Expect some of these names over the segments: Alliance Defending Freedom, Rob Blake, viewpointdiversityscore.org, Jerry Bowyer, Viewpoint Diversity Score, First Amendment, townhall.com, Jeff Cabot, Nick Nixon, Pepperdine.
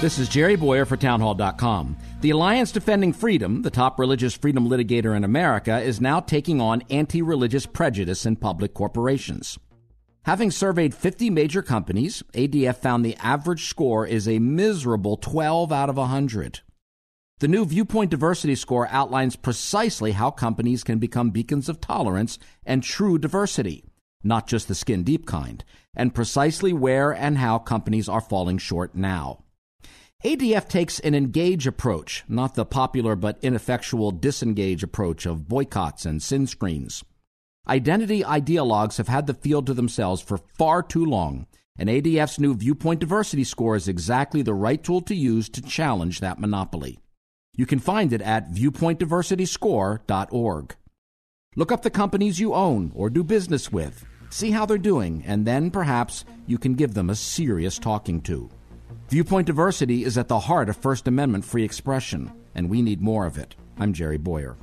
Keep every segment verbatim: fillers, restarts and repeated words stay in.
This is Jerry Bowyer for townhall dot com. The Alliance Defending Freedom, the top religious freedom litigator in America, is now taking on anti-religious prejudice in public corporations. Having surveyed fifty major companies, A D F found the average score is a miserable twelve out of one hundred. The new Viewpoint Diversity Score outlines precisely how companies can become beacons of tolerance and true diversity, not just the skin-deep kind, and precisely where and how companies are falling short now. A D F takes an engage approach, not the popular but ineffectual disengage approach of boycotts and sin screens. Identity ideologues have had the field to themselves for far too long, and A D F's new Viewpoint Diversity Score is exactly the right tool to use to challenge that monopoly. You can find it at viewpoint diversity score dot org. Look up the companies you own or do business with, see how they're doing, and then perhaps you can give them a serious talking to. Viewpoint diversity is at the heart of First Amendment free expression, and we need more of it. I'm Jerry Bowyer.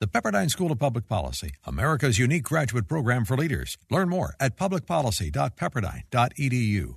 The Pepperdine School of Public Policy, America's unique graduate program for leaders. Learn more at public policy dot pepperdine dot e d u.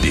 The